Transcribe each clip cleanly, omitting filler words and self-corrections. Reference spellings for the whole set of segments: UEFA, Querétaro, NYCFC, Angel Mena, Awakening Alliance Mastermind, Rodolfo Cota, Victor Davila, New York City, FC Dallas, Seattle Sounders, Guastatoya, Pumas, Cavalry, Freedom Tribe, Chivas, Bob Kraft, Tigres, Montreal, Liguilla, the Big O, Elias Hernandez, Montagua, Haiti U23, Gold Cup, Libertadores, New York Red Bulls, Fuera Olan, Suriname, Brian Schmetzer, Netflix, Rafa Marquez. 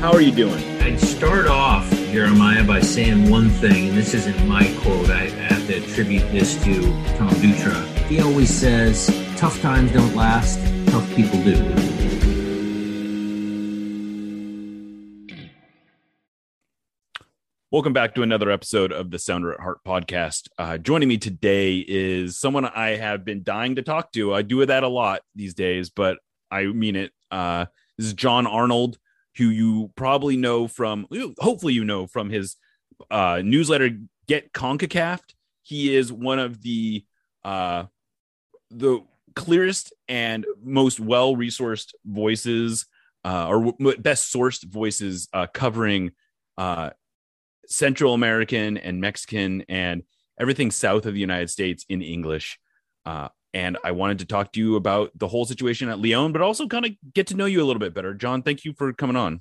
how are you doing? I'd start off, Jeremiah, by saying one thing, and this isn't my quote. I have to attribute this to Tom Dutra. He always says, tough times don't last, tough people do. Welcome back to another episode of the Sounder at Heart podcast. Joining me today is someone I have been dying to talk to. I do that a lot these days, but I mean it. This is John Arnold, who you probably know from, hopefully you know from his newsletter, Get CONCACAF. He is one of the clearest and most well-resourced voices, or best-sourced voices covering Central American and Mexican and everything south of the United States in English. And I wanted to talk to you about the whole situation at León, but also kind of get to know you a little bit better. John, thank you for coming on.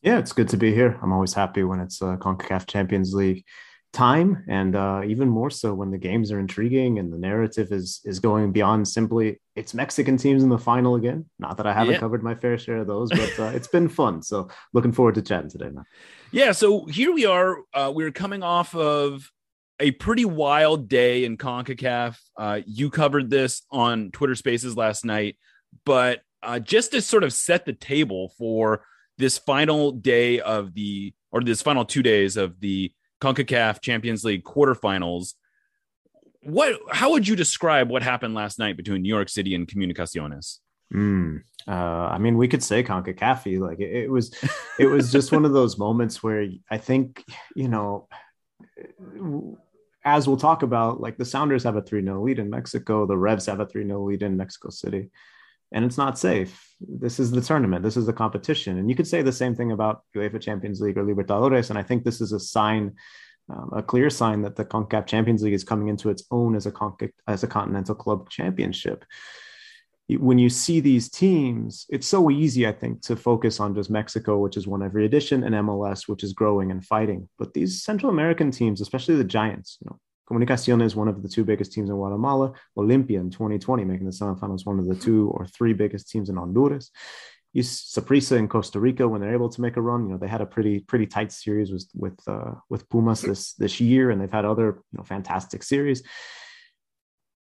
Yeah, it's good to be here. I'm always happy when it's CONCACAF Champions League time, and even more so when the games are intriguing and the narrative is going beyond simply it's Mexican teams in the final again. Not that I haven't covered my fair share of those, but it's been fun. So looking forward to chatting today, man. Yeah, so here we are. We're coming off of a pretty wild day in CONCACAF. You covered this on Twitter Spaces last night, but just to sort of set the table for this final day of this final 2 days of the CONCACAF Champions League quarterfinals, how would you describe what happened last night between New York City and Comunicaciones? I mean, we could say CONCACAF-y. Like it was just one of those moments where I think, you know, as we'll talk about, like the Sounders have a 3-0 lead in Mexico, the Revs have a 3-0 lead in Mexico City, and it's not safe. This is the tournament. This is the competition. And you could say the same thing about UEFA Champions League or Libertadores. And I think this is a sign, a clear sign that the CONCACAF Champions League is coming into its own as a continental club championship. When you see these teams, it's so easy, I think, to focus on just Mexico, which has won every edition, and MLS, which is growing and fighting. But these Central American teams, especially the giants, you know, Comunicaciones is one of the two biggest teams in Guatemala, Olimpia in 2020, making the semifinals one of the two or three biggest teams in Honduras. You see Saprissa in Costa Rica, when they're able to make a run, you know, they had a pretty tight series with Pumas this year, and they've had other, you know, fantastic series.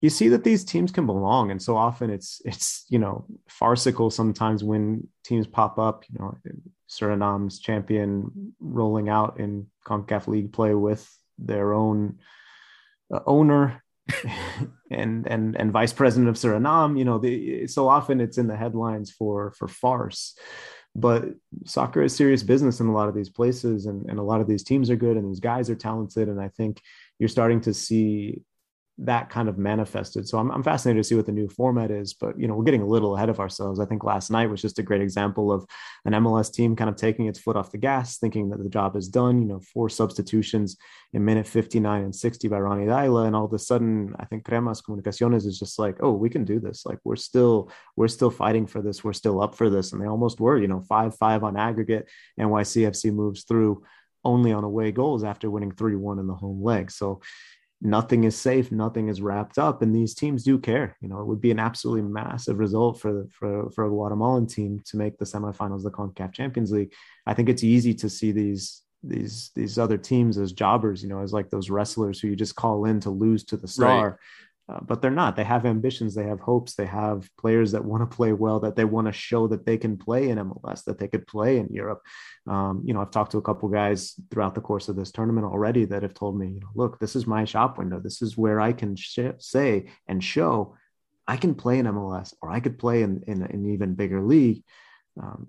You see that these teams can belong, and so often it's you know, farcical sometimes when teams pop up. You know, Suriname's champion rolling out in CONCACAF League play with their own owner and vice president of Suriname. You know, so often it's in the headlines for farce, but soccer is serious business in a lot of these places, and a lot of these teams are good, and these guys are talented, and I think you're starting to see that kind of manifested. So I'm fascinated to see what the new format is, but, you know, we're getting a little ahead of ourselves. I think last night was just a great example of an MLS team kind of taking its foot off the gas, thinking that the job is done. You know, 4 substitutions in minute 59 and 60 by Ronnie Dayla, and all of a sudden, I think Cremas Comunicaciones is just like, oh, we can do this. Like, we're still fighting for this. We're still up for this. And they almost were, you know, 5-5 on aggregate. NYCFC moves through only on away goals after winning 3-1 in the home leg. So nothing is safe. Nothing is wrapped up. And these teams do care. You know, it would be an absolutely massive result for a Guatemalan team to make the semifinals of the CONCACAF Champions League. I think it's easy to see these other teams as jobbers, you know, as like those wrestlers who you just call in to lose to the star, right? But they're not. They have ambitions. They have hopes. They have players that want to play well, that they want to show that they can play in MLS, that they could play in Europe. You know, I've talked to a couple guys throughout the course of this tournament already that have told me, you know, look, this is my shop window. This is where I can say and show I can play in MLS, or I could play in an even bigger league.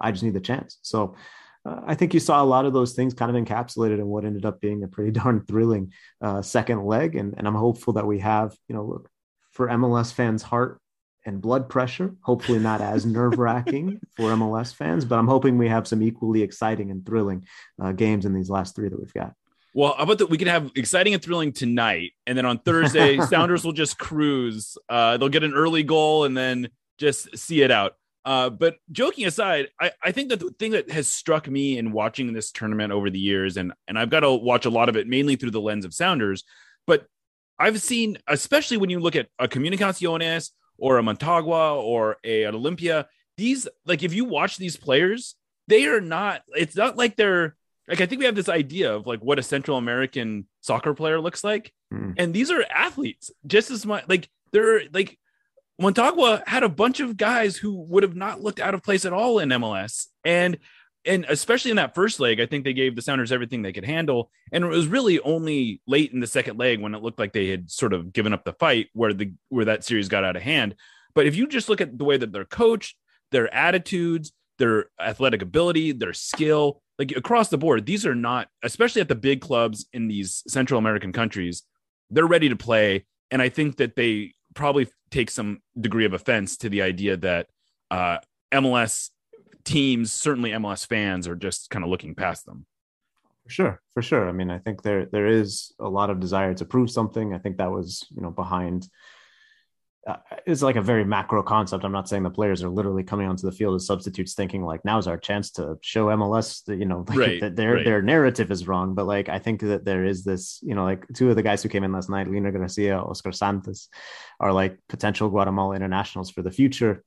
I just need the chance. So I think you saw a lot of those things kind of encapsulated in what ended up being a pretty darn thrilling second leg. And I'm hopeful that we have, you know, look, for MLS fans' heart, and blood pressure, hopefully not as nerve-wracking for MLS fans, but I'm hoping we have some equally exciting and thrilling games in these last three that we've got. Well, how about that? We can have exciting and thrilling tonight, and then on Thursday, Sounders will just cruise. They'll get an early goal and then just see it out. But joking aside, I think that the thing that has struck me in watching this tournament over the years, and I've got to watch a lot of it mainly through the lens of Sounders, but I've seen, especially when you look at a Comunicaciones or a Montagua or an Olimpia, these, like, if you watch these players, they are not, it's not like they're, like, I think we have this idea of like what a Central American soccer player looks like. Mm. And these are athletes just as much, like they're like, Montagua had a bunch of guys who would have not looked out of place at all in MLS. And especially in that first leg, I think they gave the Sounders everything they could handle. And it was really only late in the second leg when it looked like they had sort of given up the fight where that series got out of hand. But if you just look at the way that they're coached, their attitudes, their athletic ability, their skill, like across the board, these are not, especially at the big clubs in these Central American countries, they're ready to play. And I think that they probably take some degree of offense to the idea that MLS teams, certainly MLS fans, are just kind of looking past them. For sure. I mean, I think there is a lot of desire to prove something. I think that was, behind. It's like a very macro concept. I'm not saying the players are literally coming onto the field as substitutes, thinking like now's our chance to show MLS that, their narrative is wrong. But like, I think that there is this, like two of the guys who came in last night, Lina Garcia, Oscar Santos, are like potential Guatemala internationals for the future.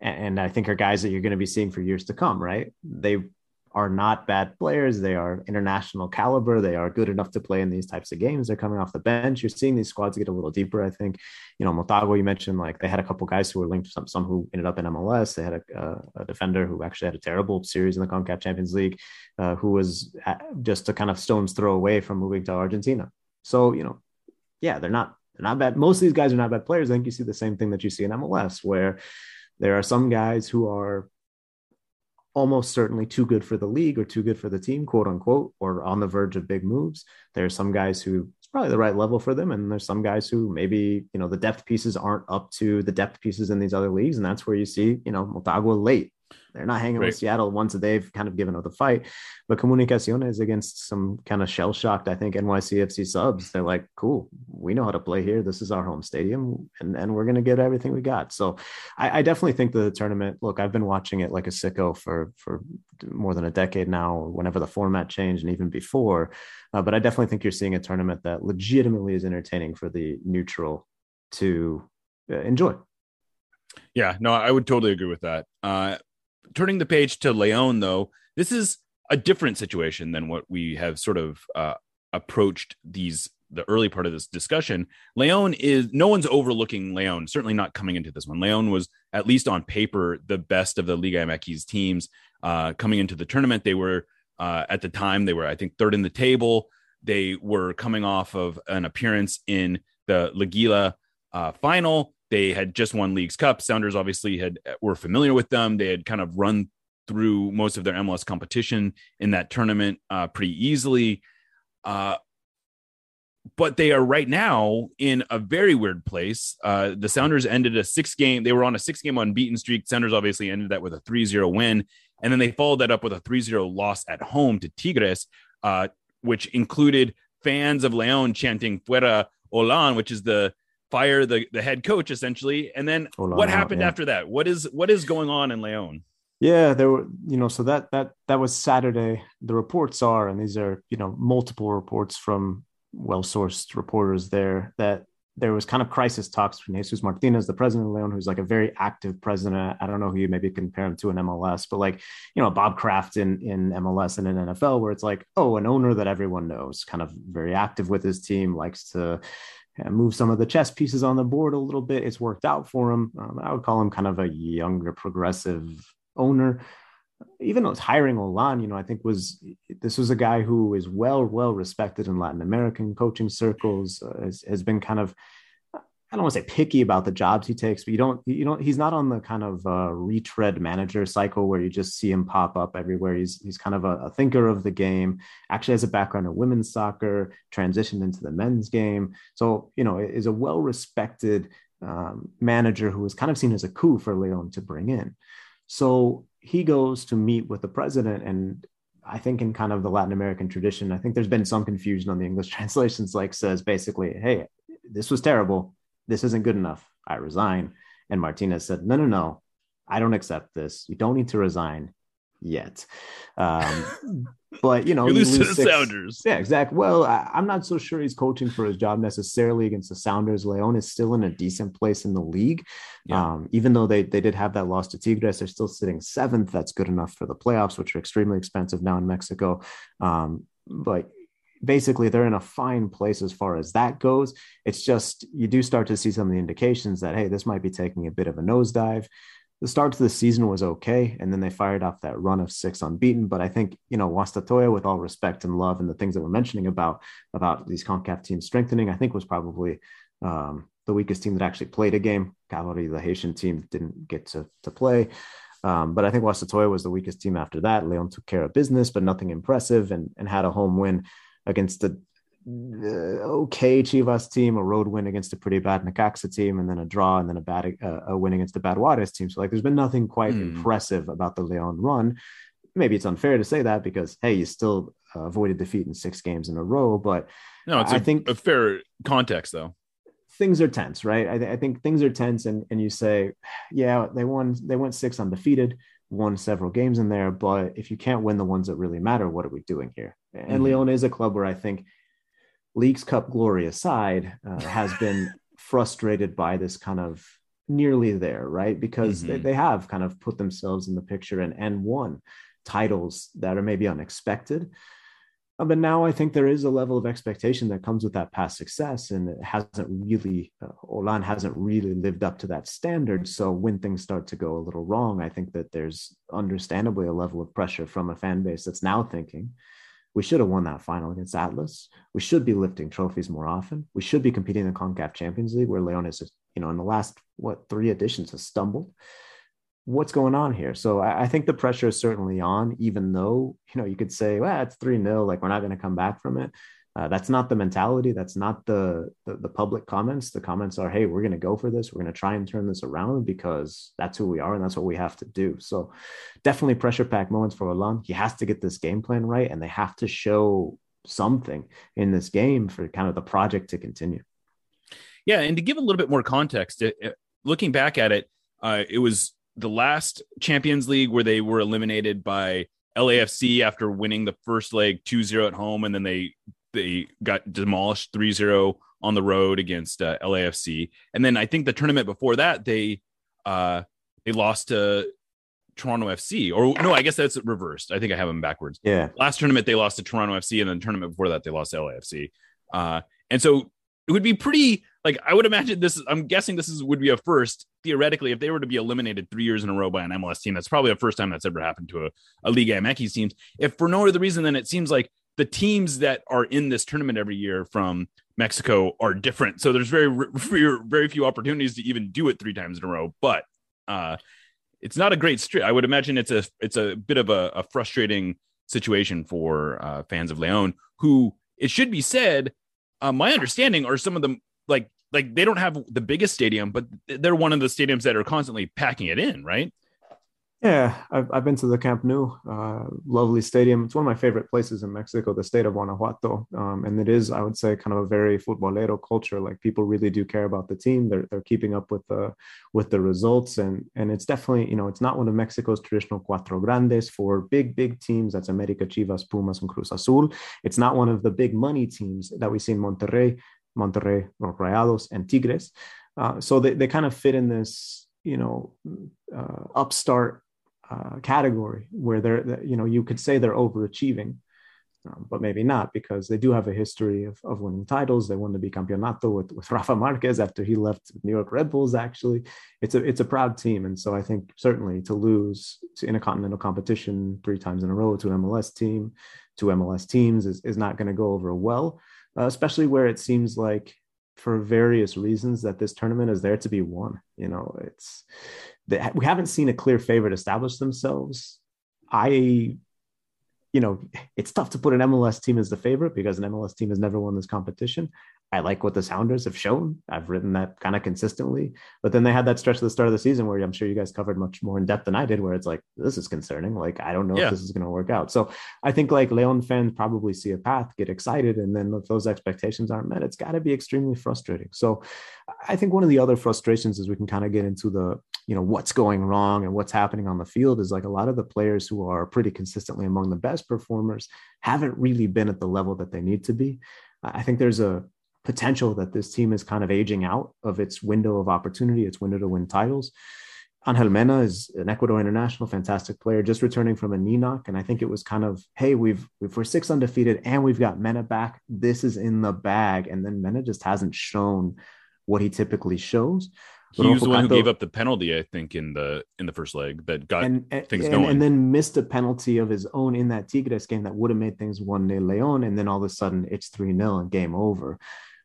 And I think are guys that you're going to be seeing for years to come, right? They are not bad players. They are international caliber. They are good enough to play in these types of games. They're coming off the bench. You're seeing these squads get a little deeper. I think, Montagua, you mentioned, like they had a couple guys who were linked to some who ended up in MLS. They had a defender who actually had a terrible series in the CONCACAF Champions League, who was just a kind of stone's throw away from moving to Argentina. So, they're not bad. Most of these guys are not bad players. I think you see the same thing that you see in MLS, where there are some guys who are almost certainly too good for the league or too good for the team, quote unquote, or on the verge of big moves. There are some guys who it's probably the right level for them. And there's some guys who maybe, the depth pieces aren't up to the depth pieces in these other leagues. And that's where you see, Montagua late. They're not hanging with Seattle once a day. They've kind of given up the fight. But Comunicaciones is against some kind of shell-shocked, I think, NYCFC subs. They're like, cool, we know how to play here. This is our home stadium, and we're going to get everything we got. So I definitely think the tournament, look, I've been watching it like a sicko for more than a decade now, whenever the format changed and even before. But I definitely think you're seeing a tournament that legitimately is entertaining for the neutral to enjoy. Yeah, no, I would totally agree with that. Turning the page to León, though, this is a different situation than what we have sort of approached the early part of this discussion. León is, no one's overlooking León, certainly not coming into this one. León was, at least on paper, the best of the Liga MX teams coming into the tournament. They were, at the time, they were, I think, third in the table. They were coming off of an appearance in the Liguilla final. They had just won Leagues Cup. Sounders obviously were familiar with them. They had kind of run through most of their MLS competition in that tournament pretty easily. But they are right now in a very weird place. The Sounders ended a 6-game. They were on a 6-game unbeaten streak. Sounders obviously ended that with a 3-0 win. And then they followed that up with a 3-0 loss at home to Tigres, which included fans of León chanting Fuera Olan, which is the fire the head coach, essentially. And then what happened after that? What is going on in León? Yeah, there were, so that was Saturday. The reports are, and these are, multiple reports from well-sourced reporters there, that there was kind of crisis talks between Jesus Martinez, the president of León, who's like a very active president. I don't know who you maybe compare him to in MLS, but like, Bob Kraft in MLS and in NFL, where it's like, oh, an owner that everyone knows, kind of very active with his team, likes to move some of the chess pieces on the board a little bit. It's worked out for him. I would call him kind of a younger, progressive owner. Even though it's hiring Olan, I think this was a guy who is well respected in Latin American coaching circles, has been kind of, I don't want to say picky about the jobs he takes, but he's not on the kind of retread manager cycle where you just see him pop up everywhere. He's kind of a thinker of the game, actually has a background in women's soccer, transitioned into the men's game. So, is a well-respected manager who was kind of seen as a coup for León to bring in. So he goes to meet with the president, and I think in kind of the Latin American tradition, I think there's been some confusion on the English translations, like says basically, hey, this was terrible. This isn't good enough. I resign. And Martinez said, no, I don't accept this. You don't need to resign yet. But, you know, you lose to the Sounders. Yeah, exactly. Well, I'm not so sure he's coaching for his job necessarily against the Sounders. León is still in a decent place in the league. Yeah. Even though they did have that loss to Tigres, they're still sitting 7th. That's good enough for the playoffs, which are extremely expensive now in Mexico. But basically, they're in a fine place as far as that goes. It's just you do start to see some of the indications that, hey, this might be taking a bit of a nosedive. The start to the season was okay, and then they fired off that run of 6 unbeaten. But I think, you know, Guastatoya, with all respect and love and the things that we're mentioning about these CONCACAF teams strengthening, I think was probably the weakest team that actually played a game. Cavalry, the Haitian team, didn't get to play. But I think Guastatoya was the weakest team after that. León took care of business, but nothing impressive, and had a home win against the okay Chivas team, a road win against a pretty bad Necaxa team, and then a draw, and then a win against the bad Juarez team. So, like, there's been nothing quite impressive about the León run. Maybe it's unfair to say that because, hey, you still avoided defeat in 6 games in a row. But no, it's I think a fair context, though. Things are tense, right? I think things are tense, and you say, yeah, they went 6 undefeated, won several games in there. But if you can't win the ones that really matter, what are we doing here? And León is a club where I think, Leagues Cup glory aside, has been frustrated by this kind of nearly there, right? Because they have kind of put themselves in the picture and won titles that are maybe unexpected. But now I think there is a level of expectation that comes with that past success, and it hasn't really, Olan hasn't really lived up to that standard. So when things start to go a little wrong, I think that there's understandably a level of pressure from a fan base that's now thinking, we should have won that final against Atlas. We should be lifting trophies more often. We should be competing in the CONCACAF Champions League, where León is, you know, in the last, 3 editions has stumbled. What's going on here? So I think the pressure is certainly on, even though, you know, you could say, well, it's 3-0, like we're not going to come back from it. That's not the mentality. That's not the public comments. The comments are, hey, we're going to go for this. We're going to try and turn this around because that's who we are and that's what we have to do. So definitely pressure-packed moments for León. He has to get this game plan right, and they have to show something in this game for kind of the project to continue. Yeah, and to give a little bit more context, looking back at it, it was the last Champions League where they were eliminated by LAFC after winning the first leg 2-0 at home, and then they got demolished 3-0 on the road against LAFC. And then I think the tournament before that, they lost to Toronto FC. Or no, I guess that's reversed. I think I have them backwards. Yeah. Last tournament, they lost to Toronto FC. And then the tournament before that, they lost to LAFC. And so it would be pretty, like, I would imagine this, I'm guessing this would be a first, theoretically, if they were to be eliminated 3 years in a row by an MLS team. That's probably the first time that's ever happened to a Liga MX team. If for no other reason, then it seems like the teams that are in this tournament every year from Mexico are different. So there's very few opportunities to even do it 3 times in a row, but it's not a great streak. I would imagine it's a bit of a frustrating situation for fans of León, who, it should be said, my understanding are some of them, like they don't have the biggest stadium, but they're one of the stadiums that are constantly packing it in, right? Yeah, I've been to the Camp Nou, lovely stadium. It's one of my favorite places in Mexico, the state of Guanajuato. And it is, I would say, kind of a very futbolero culture. Like, people really do care about the team. They're keeping up with the results. And it's definitely, you know, it's not one of Mexico's traditional cuatro grandes for big teams. That's América, Chivas, Pumas, and Cruz Azul. It's not one of the big money teams that we see in Monterrey, Rayados, and Tigres. So they kind of fit in this, you know, upstart category where they're, you know, you could say they're overachieving, but maybe not, because they do have a history of winning titles. They won the Bicampeonato with Rafa Marquez after he left New York Red Bulls. Actually, it's a proud team, and so I think certainly to lose in a continental competition 3 times in a row to an MLS team, to MLS teams is not going to go over well, especially where it seems like, for various reasons, that this tournament is there to be won. You know, it's that we haven't seen a clear favorite establish themselves. It's tough to put an MLS team as the favorite because an MLS team has never won this competition. I like what the Sounders have shown. I've written that kind of consistently, but then they had that stretch at the start of the season where I'm sure you guys covered much more in depth than I did, where it's like, this is concerning. Like, I don't know if this is going to work out. So I think like León fans probably see a path, get excited. And then if those expectations aren't met, it's gotta be extremely frustrating. So I think one of the other frustrations is we can kind of get into the, you know, what's going wrong and what's happening on the field is like a lot of the players who are pretty consistently among the best performers haven't really been at the level that they need to be. I think there's a potential that this team is kind of aging out of its window of opportunity, its window to win titles. Angel Mena is an Ecuador international, fantastic player, just returning from a knee knock. And I think it was kind of, hey, we're 6 undefeated and we've got Mena back. This is in the bag. And then Mena just hasn't shown what he typically shows. He was the one who gave up the penalty, I think, in the first leg that got things going. And then missed a penalty of his own in that Tigres game that would have made things 1-0 León. And then all of a sudden it's 3-0 and game over.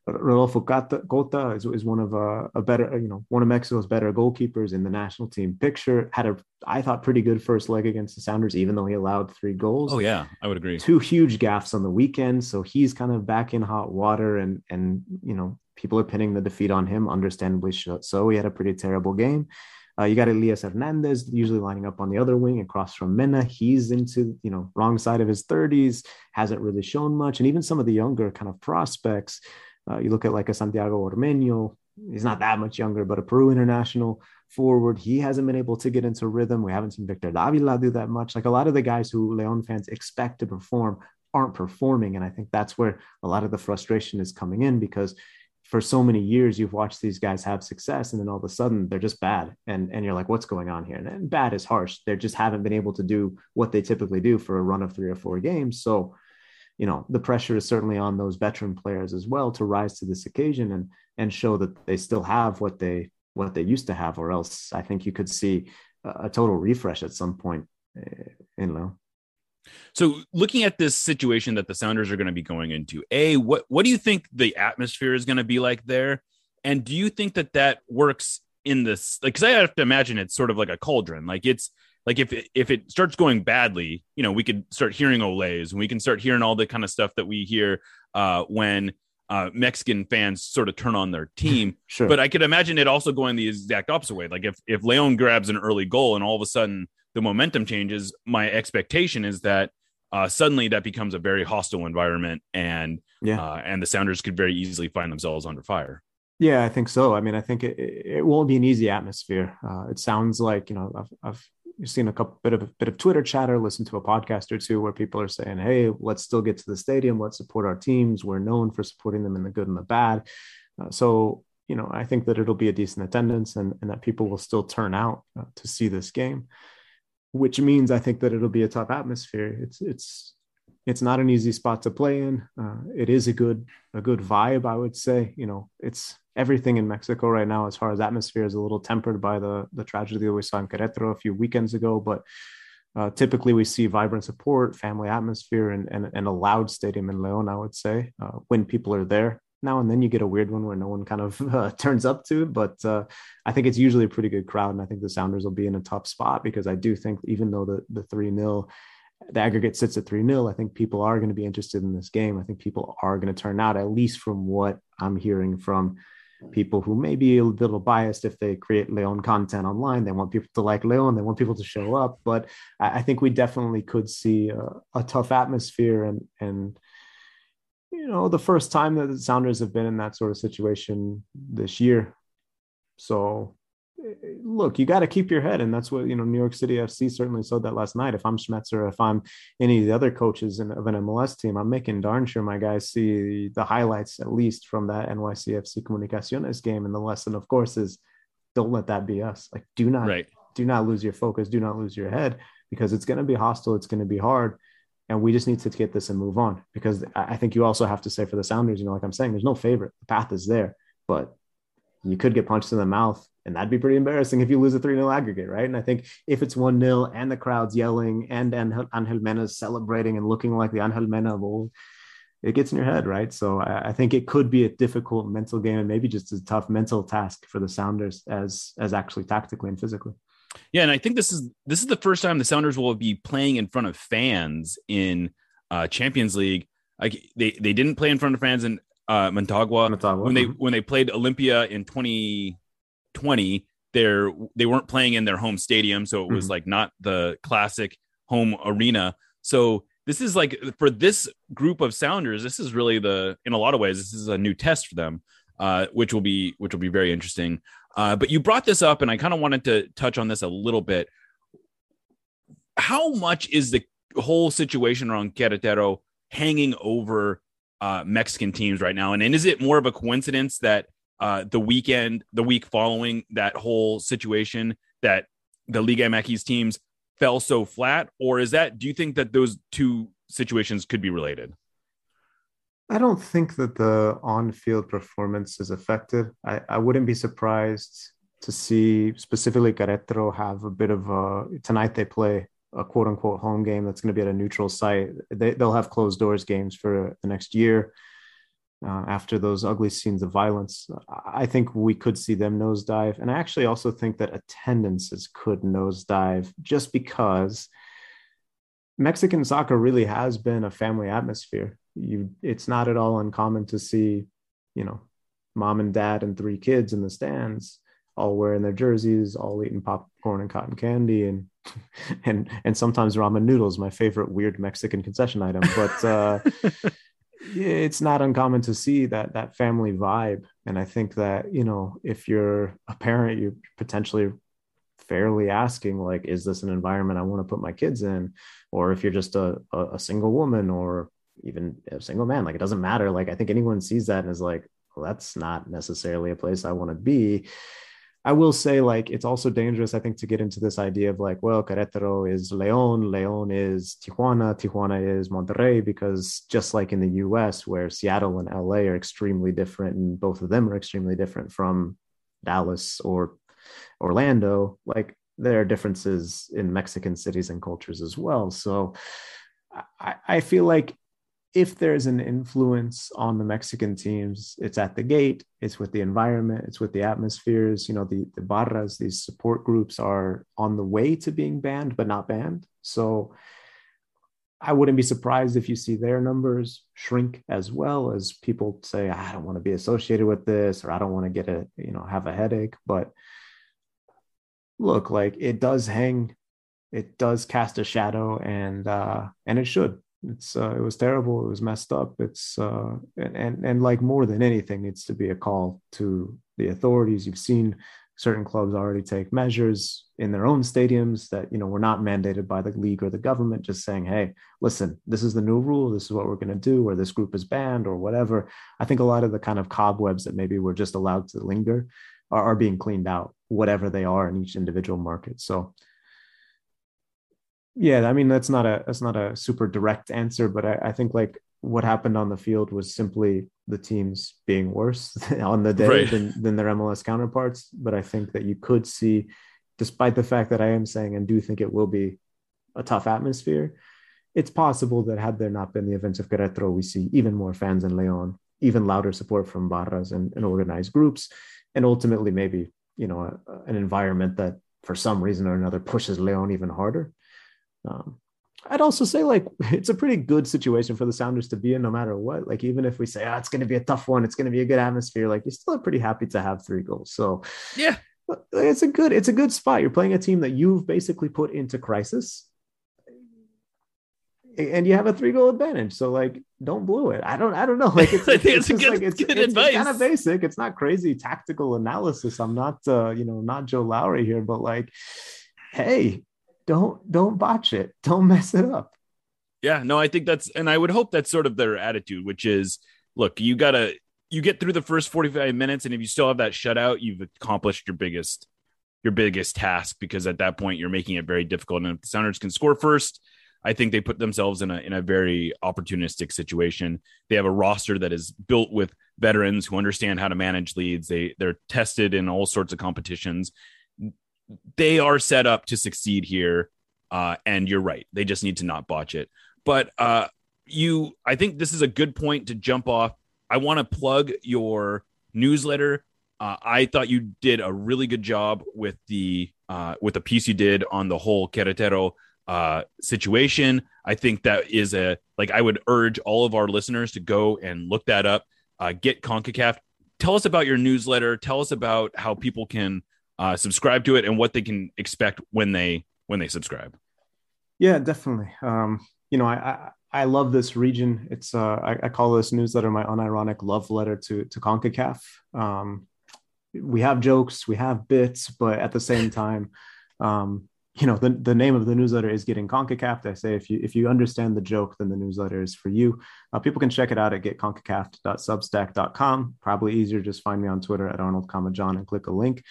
Rodolfo Cota is one of a better, you know, one of Mexico's better goalkeepers in the national team picture. Had a, I thought, pretty good first leg against the Sounders, even though he allowed 3 goals. Oh yeah, I would agree. 2 huge gaffes on the weekend, so he's kind of back in hot water, and you know, people are pinning the defeat on him, understandably so. He had a pretty terrible game. You got Elias Hernandez usually lining up on the other wing across from Mena. He's into, you know, wrong side of his 30s, hasn't really shown much, and even some of the younger kind of prospects. You look at like a Santiago Ormeño, he's not that much younger, but a Peru international forward. He hasn't been able to get into rhythm. We haven't seen Victor Davila do that much. Like a lot of the guys who León fans expect to perform aren't performing. And I think that's where a lot of the frustration is coming in, because for so many years you've watched these guys have success and then all of a sudden they're just bad. And you're like, what's going on here? And bad is harsh. They just haven't been able to do what they typically do for a run of 3 or 4 games. So you know, the pressure is certainly on those veteran players as well to rise to this occasion and show that they still have what they used to have, or else I think you could see a total refresh at some point in León. So looking at this situation that the Sounders are going to be going into, what do you think the atmosphere is going to be like there? And do you think that works in this? Like, cause I have to imagine it's sort of like a cauldron. Like it's, like if it starts going badly, you know, we could start hearing oles and we can start hearing all the kind of stuff that we hear when Mexican fans sort of turn on their team. Sure. But I could imagine it also going the exact opposite way. Like if León grabs an early goal and all of a sudden the momentum changes, my expectation is that suddenly that becomes a very hostile environment and the Sounders could very easily find themselves under fire. Yeah, I think so. I mean, I think it won't be an easy atmosphere. It sounds like, you know, I've seen a bit of Twitter chatter, listened to a podcast or two where people are saying, hey, let's still get to the stadium. Let's support our teams. We're known for supporting them in the good and the bad. So, you know, I think that it'll be a decent attendance and that people will still turn out to see this game, which means I think that it'll be a tough atmosphere. It's not an easy spot to play in. It is a good vibe, I would say. You know, it's everything in Mexico right now, as far as atmosphere, is a little tempered by the tragedy that we saw in Querétaro a few weekends ago. But typically we see vibrant support, family atmosphere, and a loud stadium in León, I would say, when people are there. Now and then you get a weird one where no one kind of turns up to, but I think it's usually a pretty good crowd. And I think the Sounders will be in a tough spot, because I do think even though the 3-0, the aggregate sits at 3-0, I think people are going to be interested in this game. I think people are going to turn out, at least from what I'm hearing from people who may be a little biased. If they create León content online, they want people to like León, they want people to show up. But I think we definitely could see a tough atmosphere. And you know, the first time that the Sounders have been in that sort of situation this year. So look, you got to keep your head. And that's what, you know, New York City FC certainly showed that last night. If I'm Schmetzer, if I'm any of the other coaches of an MLS team, I'm making darn sure my guys see the highlights, at least from that NYCFC Comunicaciones game. And the lesson, of course, is don't let that be us. Like, do not lose your focus. Do not lose your head, because it's going to be hostile. It's going to be hard. And we just need to get this and move on, because I think you also have to say for the Sounders, you know, like I'm saying, there's no favorite. The path is there, but you could get punched in the mouth. And that'd be pretty embarrassing if you lose a 3-0 aggregate, right? And I think if it's 1-0 and the crowd's yelling and Angel Mena's celebrating and looking like the Angel Mena of old, it gets in your head, right? So I think it could be a difficult mental game, and maybe just a tough mental task for the Sounders as actually tactically and physically. Yeah, and I think this is the first time the Sounders will be playing in front of fans in Champions League. Like they didn't play in front of fans in Montagua. When they played Olimpia in 2020, they weren't playing in their home stadium, so it was like not the classic home arena. So this is like, for this group of Sounders, this is really in a lot of ways, this is a new test for them, which will be very interesting. But you brought this up, and I kind of wanted to touch on this a little bit. How much is the whole situation around Querétaro hanging over Mexican teams right now? And is it more of a coincidence that the week following that whole situation, that the Liga MX teams fell so flat? Or do you think that those two situations could be related? I don't think that the on-field performance is affected. I wouldn't be surprised to see specifically Querétaro have a bit of tonight they play a quote-unquote home game that's going to be at a neutral site. They'll have closed doors games for the next year after those ugly scenes of violence. I think we could see them nosedive. And I actually also think that attendances could nosedive, just because Mexican soccer really has been a family atmosphere. It's not at all uncommon to see, mom and dad and three kids in the stands, all wearing their jerseys, all eating popcorn and cotton candy, and sometimes ramen noodles, my favorite weird Mexican concession item. But it's not uncommon to see that family vibe. And I think that, if you're a parent, you're potentially fairly asking, like, is this an environment I want to put my kids in? Or if you're just a single woman, or even a single man, like, it doesn't matter. Like, I think anyone sees that and is like, well, that's not necessarily a place I want to be. I will say, like, it's also dangerous, I think, to get into this idea of like, well, Querétaro is León, León is Tijuana, Tijuana is Monterrey, because just like in the US, where Seattle and LA are extremely different, and both of them are extremely different from Dallas or Orlando, like, there are differences in Mexican cities and cultures as well. So I feel like if there's an influence on the Mexican teams, it's at the gate, it's with the environment, it's with the atmospheres. The barras, these support groups, are on the way to being banned, but not banned. So I wouldn't be surprised if you see their numbers shrink, as well as people say, I don't want to be associated with this, or I don't want to get have a headache. But look, like, it does cast a shadow, and it should. It was terrible. It was messed up. And like, more than anything, needs to be a call to the authorities. You've seen certain clubs already take measures in their own stadiums that, were not mandated by the league or the government, just saying, hey, listen, this is the new rule. This is what we're going to do, or this group is banned, or whatever. I think a lot of the kind of cobwebs that maybe were just allowed to linger are being cleaned out, whatever they are in each individual market. So yeah, I mean, that's not a super direct answer, but I think, like, what happened on the field was simply the teams being worse on the day than their MLS counterparts. But I think that you could see, despite the fact that I am saying and do think it will be a tough atmosphere, it's possible that had there not been the events of Querétaro, we see even more fans in León, even louder support from barras and organized groups, and ultimately maybe, an environment that for some reason or another pushes León even harder. I'd also say, like, it's a pretty good situation for the Sounders to be in, no matter what. Like, even if we say, it's going to be a tough one, it's going to be a good atmosphere, like, you're still pretty happy to have 3 goals. So yeah, it's a good spot. You're playing a team that you've basically put into crisis, and you have a 3-goal advantage. So, like, don't blow it. I don't know. Like, it's, I think it's just good, like, good advice. It's kind of basic. It's not crazy tactical analysis. I'm not, not Joe Lowry here, but, like, hey, don't botch it. Don't mess it up. Yeah, no, I think and I would hope that's sort of their attitude, which is, look, you get through the first 45 minutes. And if you still have that shutout, you've accomplished your biggest task, because at that point you're making it very difficult. And if the Sounders can score first, I think they put themselves in a very opportunistic situation. They have a roster that is built with veterans who understand how to manage leads. They're tested in all sorts of competitions. They are set up to succeed here. And you're right. They just need to not botch it. But I think this is a good point to jump off. I want to plug your newsletter. I thought you did a really good job with the piece you did on the whole Querétaro situation. I think that is I would urge all of our listeners to go and look that up. get CONCACAF. Tell us about your newsletter. Tell us about how people can subscribe to it and what they can expect when they subscribe. Yeah, definitely. I love this region. It's I call this newsletter my unironic love letter to CONCACAF. We have jokes, we have bits, but at the same time, the name of the newsletter is Getting CONCACAF. I say if you understand the joke, then the newsletter is for you. People can check it out at getconcacaf.substack.com. Probably easier, just find me on Twitter at @ArnoldJohn and click a link.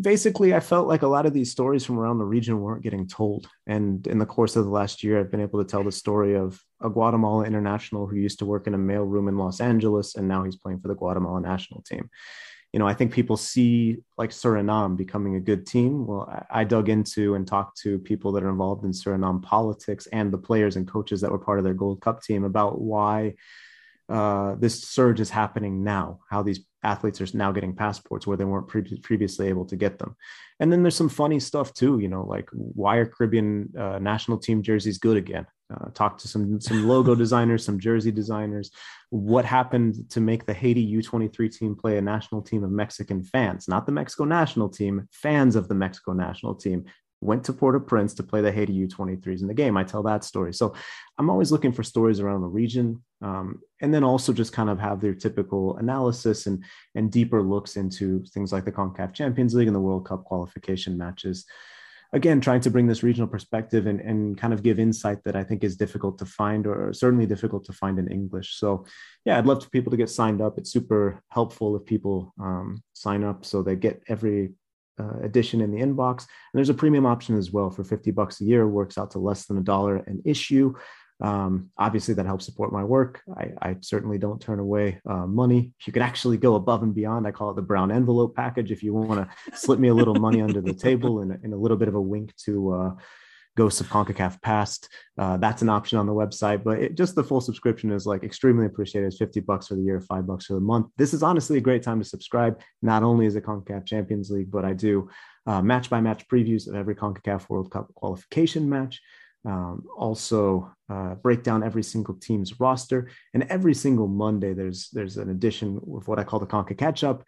Basically, I felt like a lot of these stories from around the region weren't getting told. And in the course of the last year, I've been able to tell the story of a Guatemala international who used to work in a mailroom in Los Angeles, and now he's playing for the Guatemala national team. I think people see like Suriname becoming a good team. Well, I dug into and talked to people that are involved in Suriname politics and the players and coaches that were part of their Gold Cup team about why this surge is happening now, how these athletes are now getting passports where they weren't previously able to get them. And then there's some funny stuff too, like why are Caribbean national team jerseys good again? Talk to some logo designers, some jersey designers. What happened to make the Haiti U23 team play a national team of Mexican fans, not the Mexico national team, fans of the Mexico national team, went to Port-au-Prince to play the Haiti U23s in the game. I tell that story. So I'm always looking for stories around the region. And then also just kind of have their typical analysis and deeper looks into things like the CONCACAF Champions League and the World Cup qualification matches. Again, trying to bring this regional perspective and kind of give insight that I think is difficult to find, or certainly difficult to find in English. So yeah, I'd love for people to get signed up. It's super helpful if people sign up so they get every edition in the inbox. And there's a premium option as well for $50 a year, works out to less than $1 an issue. Obviously that helps support my work. I certainly don't turn away money. You can actually go above and beyond. I call it the brown envelope package. If you want to slip me a little money under the table and a little bit of a wink to Ghosts of CONCACAF Past, that's an option on the website, but just the full subscription is like extremely appreciated. It's $50 for the year, $5 for the month. This is honestly a great time to subscribe. Not only is it CONCACAF Champions League, but I do match by match previews of every CONCACAF World Cup qualification match. Also break down every single team's roster, and every single Monday there's an edition of what I call the CONCACAF Catch Up,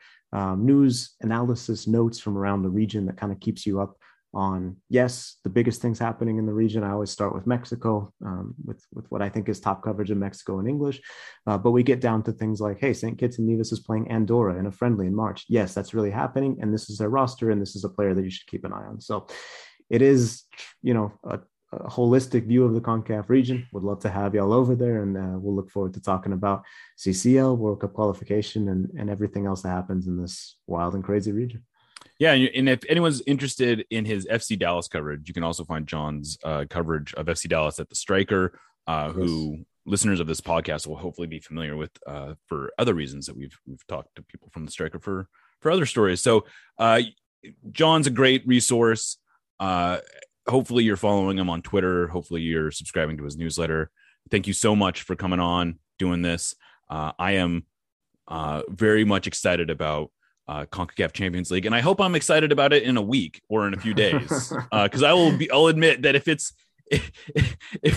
news, analysis, notes from around the region that kind of keeps you up on, yes, the biggest things happening in the region. I always start with Mexico, with what I think is top coverage of Mexico in English. But we get down to things like, hey, St. Kitts and Nevis is playing Andorra in a friendly in March. Yes, that's really happening. And this is their roster. And this is a player that you should keep an eye on. So it is, a holistic view of the CONCACAF region. Would love to have y'all over there, and we'll look forward to talking about CCL, World Cup qualification, and everything else that happens in this wild and crazy region. Yeah, and if anyone's interested in his FC Dallas coverage, you can also find John's coverage of FC Dallas at the Striker, who listeners of this podcast will hopefully be familiar with for other reasons that we've talked to people from the Striker for other stories. So John's a great resource. Hopefully you're following him on Twitter. Hopefully you're subscribing to his newsletter. Thank you so much for coming on, doing this. I am very much excited about CONCACAF Champions League, and I hope I'm excited about it in a week or in a few days, because I'll admit that if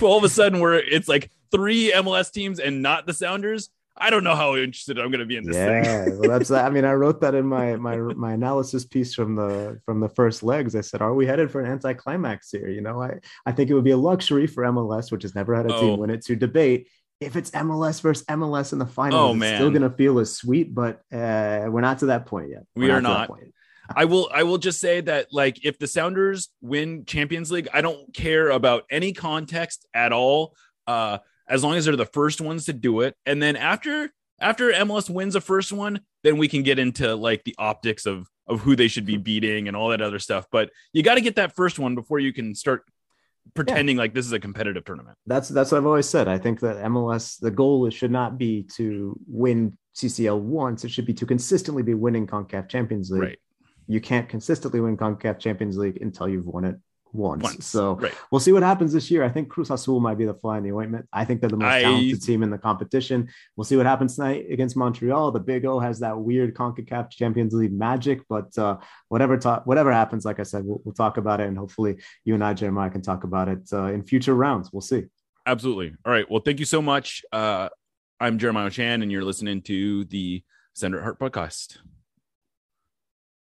all of a sudden it's like three MLS teams and not the Sounders, I don't know how interested I'm going to be in this thing. Well, I wrote that in my analysis piece from the first legs. I said, are we headed for an anticlimax here? I think it would be a luxury for MLS, which has never had a team win it, to debate if it's MLS versus MLS in the final. It's still going to feel as sweet, but we're not to that point yet. We are not. I will just say that, like, if the Sounders win Champions League, I don't care about any context at all. As long as they're the first ones to do it. And then after MLS wins the first one, then we can get into like the optics of who they should be beating and all that other stuff. But you got to get that first one before you can start pretending like this is a competitive tournament. That's what I've always said. I think that MLS, the goal should not be to win CCL once. It should be to consistently be winning CONCACAF Champions League. Right. You can't consistently win CONCACAF Champions League until you've won it once. So We'll see what happens this year. I think Cruz Azul might be the fly in the ointment. I think they're the most talented team in the competition. We'll see what happens tonight against Montreal. The Big O has that weird CONCACAF Champions League magic, but whatever happens, like I said, we'll talk about it, and hopefully you and I, Jeremiah, can talk about it in future rounds. We'll see. Absolutely. All right. Well, thank you so much. I'm Jeremiah Oshan, and you're listening to the Sender at Heart podcast.